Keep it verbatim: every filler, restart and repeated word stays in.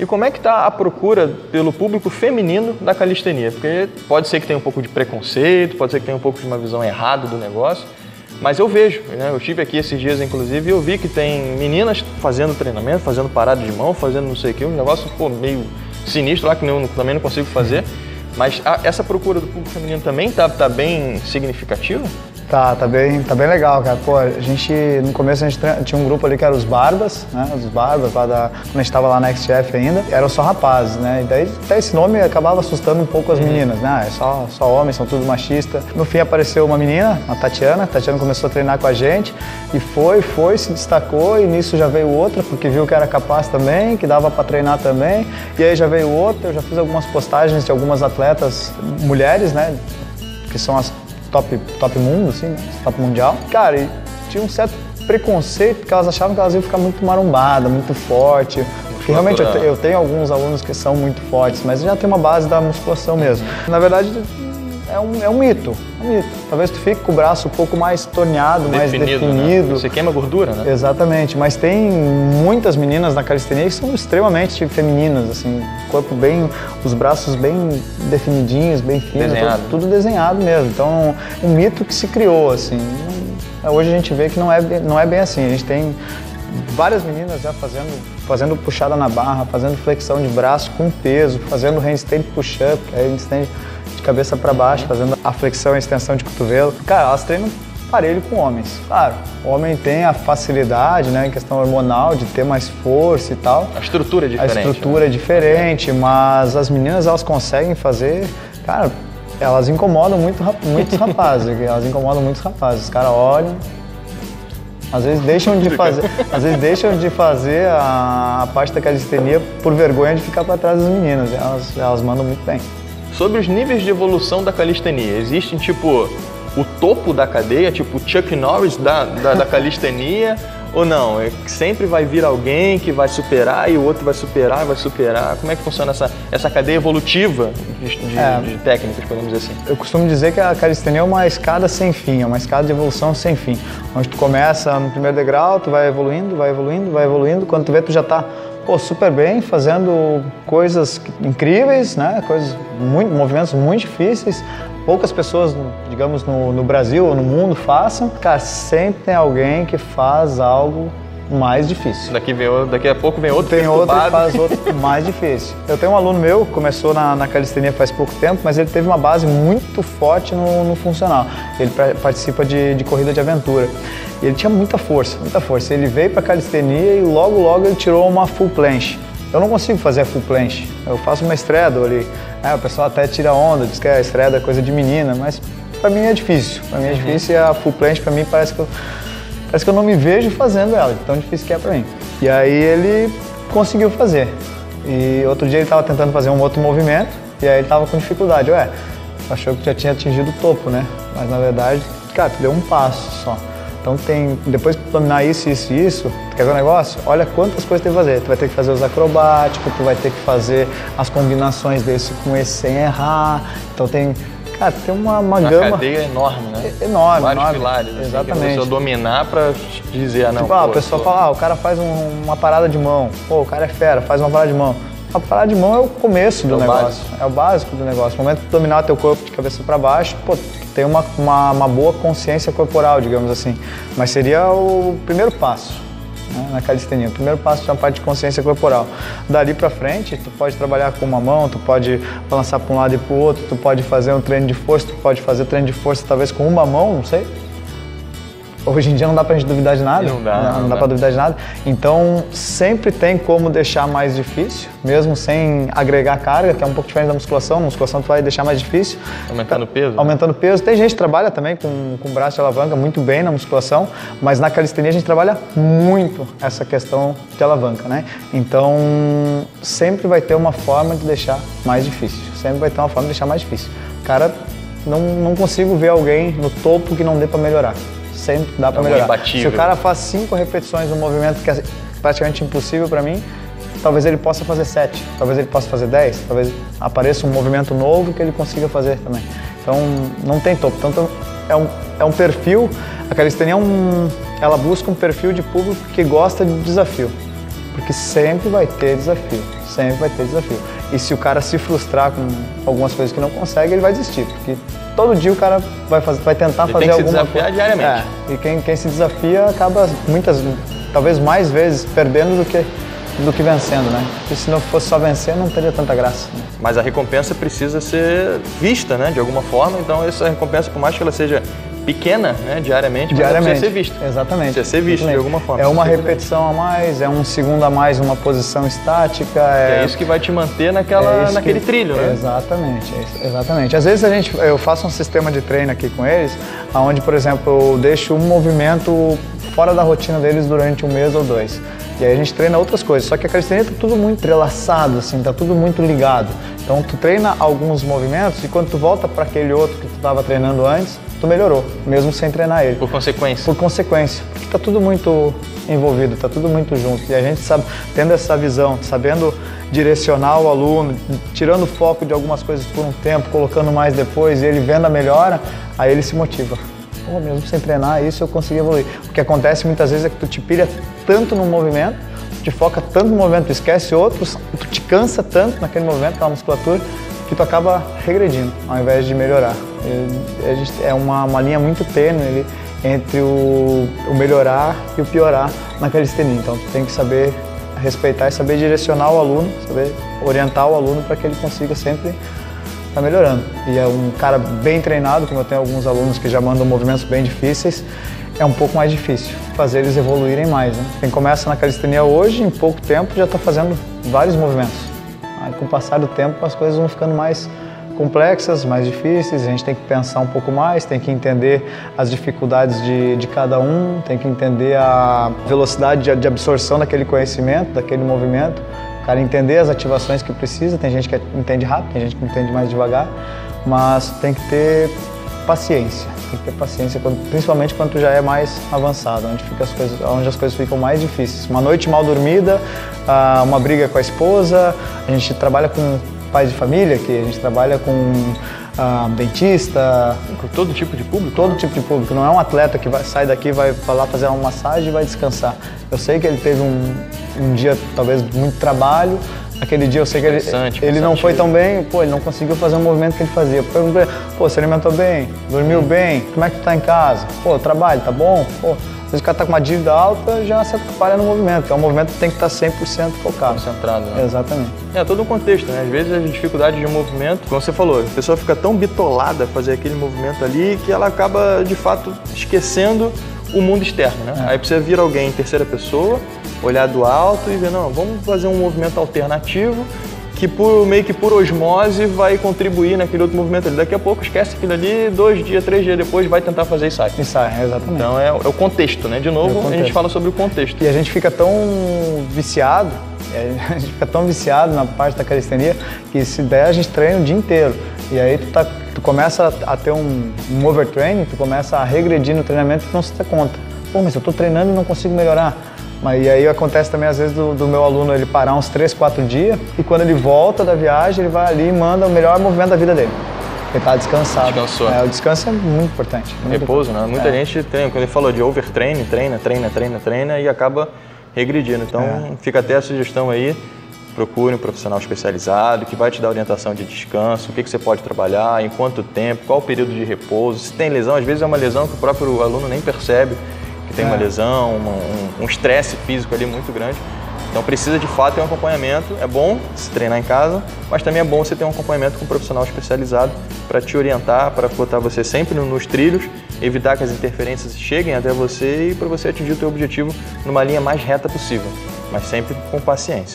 E como é que está a procura pelo público feminino da calistenia? Porque pode ser que tenha um pouco de preconceito, pode ser que tenha um pouco de uma visão errada do negócio, mas eu vejo, né? Eu estive aqui esses dias, inclusive, e eu vi que tem meninas fazendo treinamento, fazendo parada de mão, fazendo não sei o que, um negócio pô, meio sinistro lá que eu também não consigo fazer. Mas a, essa procura do público feminino também tá, tá bem significativa? Tá, tá bem, tá bem legal, cara. Pô, a gente, no começo a gente tinha um grupo ali que era os Barbas, né? Os Barbas, lá da, quando a gente tava lá na X T F ainda, eram só rapazes, né? E daí até esse nome acabava assustando um pouco as uhum. meninas, né? É só, só homens, são tudo machista. No fim apareceu uma menina, a Tatiana, a Tatiana começou a treinar com a gente e foi, foi, se destacou e nisso já veio outra, porque viu que era capaz também, que dava pra treinar também. E aí já veio outra, eu já fiz algumas postagens de algumas atletas mulheres, né? Que são as top, top mundo, assim, né? Top mundial. Cara, e tinha um certo preconceito, porque elas achavam que elas iam ficar muito marombada, muito forte. Porque realmente eu, te, eu tenho alguns alunos que são muito fortes, mas já tem uma base da musculação mesmo. Na verdade, é um, é um mito, é um mito. Talvez tu fique com o braço um pouco mais torneado, definido, mais definido. Né? Você queima gordura, né? Exatamente, mas tem muitas meninas na calistenia que são extremamente femininas, assim, corpo bem, os braços bem definidinhos, bem finos, desenhado. Tudo, tudo desenhado mesmo. Então, um mito que se criou, assim. Hoje a gente vê que não é, não é bem assim, a gente tem várias meninas já fazendo, fazendo puxada na barra, fazendo flexão de braço com peso, fazendo handstand push-up, handstand de cabeça para baixo, fazendo a flexão e a extensão de cotovelo. Cara, elas treinam parelho com homens. Claro, o homem tem a facilidade, né, em questão hormonal, de ter mais força e tal. A estrutura é diferente. A estrutura né? é diferente, mas as meninas, elas conseguem fazer, cara, elas incomodam muito, muitos rapazes, elas incomodam muitos rapazes. Os caras olham, às vezes deixam de fazer, às vezes deixam de fazer a, a parte da calistenia por vergonha de ficar para trás das meninas. Elas, elas mandam muito bem. Sobre os níveis de evolução da calistenia, existem tipo o topo da cadeia, tipo Chuck Norris da, da, da calistenia, ou não? É que sempre vai vir alguém que vai superar e o outro vai superar e vai superar. Como é que funciona essa, essa cadeia evolutiva de, de, é, de técnicas, podemos dizer assim? Eu costumo dizer que a calistenia é uma escada sem fim, é uma escada de evolução sem fim. Onde tu começa no primeiro degrau, tu vai evoluindo, vai evoluindo, vai evoluindo, quando tu vê tu já tá pô, super bem, fazendo coisas incríveis, né? Coisas muito, movimentos muito difíceis. Poucas pessoas, digamos, no, no Brasil ou no mundo façam. Cara, sempre tem alguém que faz algo mais difícil. Daqui, vem, daqui a pouco vem outro Tem outro que faz outro mais difícil. Eu tenho um aluno meu que começou na, na calistenia faz pouco tempo, mas ele teve uma base muito forte no, no funcional. Ele pra, participa de, de corrida de aventura. Ele tinha muita força, muita força. Ele veio para calistenia e logo, logo ele tirou uma full planche. Eu não consigo fazer a full planche, eu faço uma estrada ali. É, o pessoal até tira onda, diz que a estrada é coisa de menina, mas para mim é difícil. Para mim é difícil e a full planche para mim parece que eu, parece que eu não me vejo fazendo ela, tão difícil que é para mim. E aí ele conseguiu fazer. E outro dia ele estava tentando fazer um outro movimento e aí ele estava com dificuldade. Ué, achou que já tinha atingido o topo, né? Mas na verdade, cara, tu deu um passo só. Então tem, depois de dominar isso, isso e isso, tu quer ver um negócio? Olha quantas coisas tem que fazer. Tu vai ter que fazer os acrobáticos, tu vai ter que fazer as combinações desse com esse sem errar. Então tem, cara, tem uma, uma, uma gama... Uma cadeia enorme, né? Enorme, Vários enorme. pilares, assim, exatamente. Que você dominar pra dizer, ah, não, tipo, ah, pô, o pessoal pô. fala, ah, o cara faz um, uma parada de mão. Pô, o cara é fera, faz uma parada de mão. A parada de mão é o começo do negócio, básico. é o básico do negócio. No momento de dominar teu corpo de cabeça para baixo, pô, tem uma, uma, uma boa consciência corporal, digamos assim. Mas seria o primeiro passo, né, na calistenia. O primeiro passo é a parte de consciência corporal. Dali para frente, tu pode trabalhar com uma mão, tu pode balançar para um lado e para o outro, tu pode fazer um treino de força, tu pode fazer treino de força talvez com uma mão, não sei. Hoje em dia não dá pra gente duvidar de nada, não dá, não, não não dá, dá pra duvidar de nada. Então sempre tem como deixar mais difícil, mesmo sem agregar carga, que é um pouco diferente da musculação. Na musculação tu vai deixar mais difícil. Aumentando o tá, peso. Aumentando o peso. Tem gente que trabalha também com, com braço de alavanca muito bem na musculação, mas na calistenia a gente trabalha muito essa questão de alavanca, né? Então sempre vai ter uma forma de deixar mais difícil, sempre vai ter uma forma de deixar mais difícil. Cara, não, não consigo ver alguém no topo que não dê pra melhorar. Sempre dá pra melhorar. Se o cara faz cinco repetições no movimento que é praticamente impossível pra mim, talvez ele possa fazer sete, talvez ele possa fazer dez, talvez apareça um movimento novo que ele consiga fazer também. Então não tem topo. Então é um, é um perfil, a calistenia é um, ela busca um perfil de público que gosta de desafio, porque sempre vai ter desafio. sempre vai ter desafio. E se o cara se frustrar com algumas coisas que não consegue, ele vai desistir, porque todo dia o cara vai, fazer, vai tentar ele fazer tem que alguma coisa. Se desafiar diariamente. É, e quem, quem se desafia acaba muitas, talvez mais vezes, perdendo do que, do que vencendo, né? Porque se não fosse só vencer, não teria tanta graça. Né? Mas a recompensa precisa ser vista, né? De alguma forma, então essa recompensa, por mais que ela seja pequena, né, diariamente, diariamente. Precisa ser visto. Exatamente. Precisa ser visto Exatamente. de alguma forma. É uma repetição a mais, é um segundo a mais numa posição estática. É, é isso que vai te manter naquela, é naquele que... trilho, né? Exatamente. Exatamente. Às vezes a gente, eu faço um sistema de treino aqui com eles, onde, por exemplo, eu deixo um movimento fora da rotina deles durante um mês ou dois. E aí a gente treina outras coisas, só que a calistenia tá tudo muito entrelaçado, assim, tá tudo muito ligado. Então tu treina alguns movimentos e quando tu volta para aquele outro que tu tava treinando antes, tu melhorou, mesmo sem treinar ele. Por consequência? Por consequência, porque tá tudo muito envolvido, tá tudo muito junto. E a gente sabe, tendo essa visão, sabendo direcionar o aluno, tirando o foco de algumas coisas por um tempo, colocando mais depois e ele vendo a melhora, aí ele se motiva. Pô, mesmo sem treinar isso eu consegui evoluir. O que acontece muitas vezes é que tu te pilha tanto no movimento, tu te foca tanto no movimento, tu esquece outros, tu te cansa tanto naquele movimento, aquela musculatura, que tu acaba regredindo ao invés de melhorar. E, é uma, uma linha muito tênue ali, entre o, o melhorar e o piorar na calistenia. Então tu tem que saber respeitar e saber direcionar o aluno, saber orientar o aluno para que ele consiga sempre tá melhorando. E é um cara bem treinado, como eu tenho alguns alunos que já mandam movimentos bem difíceis, é um pouco mais difícil fazer eles evoluírem mais, né? Quem começa na calistenia hoje, em pouco tempo, já está fazendo vários movimentos. Aí, com o passar do tempo, as coisas vão ficando mais complexas, mais difíceis, a gente tem que pensar um pouco mais, tem que entender as dificuldades de, de cada um, tem que entender a velocidade de, de absorção daquele conhecimento, daquele movimento. O cara entender as ativações que precisa, tem gente que entende rápido, tem gente que entende mais devagar, mas tem que ter paciência, tem que ter paciência, quando, principalmente quando tu já é mais avançado, onde, fica as coisas, onde as coisas ficam mais difíceis. Uma noite mal dormida, uma briga com a esposa, a gente trabalha com pais de família, que a gente trabalha com ah, dentista. Com todo tipo de público? Todo tipo de público. Não é um atleta que vai, sai daqui, vai lá fazer uma massagem e vai descansar. Eu sei que ele teve um, um dia, talvez, muito trabalho. Aquele dia eu sei que ele, ele não foi tão bem, pô, ele não conseguiu fazer o movimento que ele fazia. Perguntei, pô, você alimentou bem? Dormiu hum. bem? Como é que tu tá em casa? Pô, trabalho, tá bom? Pô, se o cara tá com uma dívida alta, já se atrapalha no movimento. É um movimento que tem que estar cem por cento focado. Concentrado, né? Exatamente. É, todo o contexto, né? Às vezes as dificuldades de um movimento, como você falou, a pessoa fica tão bitolada a fazer aquele movimento ali que ela acaba, de fato, esquecendo o mundo externo, né? É. Aí precisa vir alguém em terceira pessoa, olhar do alto e ver, não, vamos fazer um movimento alternativo que por, meio que por osmose vai contribuir naquele outro movimento ali. Daqui a pouco esquece aquilo ali, dois dias, três dias depois vai tentar fazer e sai. E sai, exatamente. Então é, é o contexto, né? De novo, a gente fala sobre o contexto. E a gente fica tão viciado, a gente fica tão viciado na parte da calistenia que se der a gente treina o dia inteiro. E aí tu, tá, tu começa a ter um, um overtraining, tu começa a regredir no treinamento e tu não se dá conta. Pô, mas eu tô treinando e não consigo melhorar. Mas, e aí acontece também, às vezes, do, do meu aluno ele parar uns três, quatro dias e quando ele volta da viagem, ele vai ali e manda o melhor movimento da vida dele. Ele está descansado. Descansou. É, o descanso é muito importante. Muito Repouso, importante. né? Muita é. gente tem, quando ele falou de overtraining, treina, treina, treina, treina e acaba regredindo. Então, é. fica até a sugestão aí, procure um profissional especializado que vai te dar orientação de descanso, o que, que você pode trabalhar, em quanto tempo, qual o período de repouso, se tem lesão, às vezes é uma lesão que o próprio aluno nem percebe. Tem uma lesão, um estresse um, um físico ali muito grande. Então precisa de fato ter um acompanhamento. É bom se treinar em casa, mas também é bom você ter um acompanhamento com um profissional especializado para te orientar, para botar você sempre nos trilhos, evitar que as interferências cheguem até você e para você atingir o seu objetivo numa linha mais reta possível, mas sempre com paciência.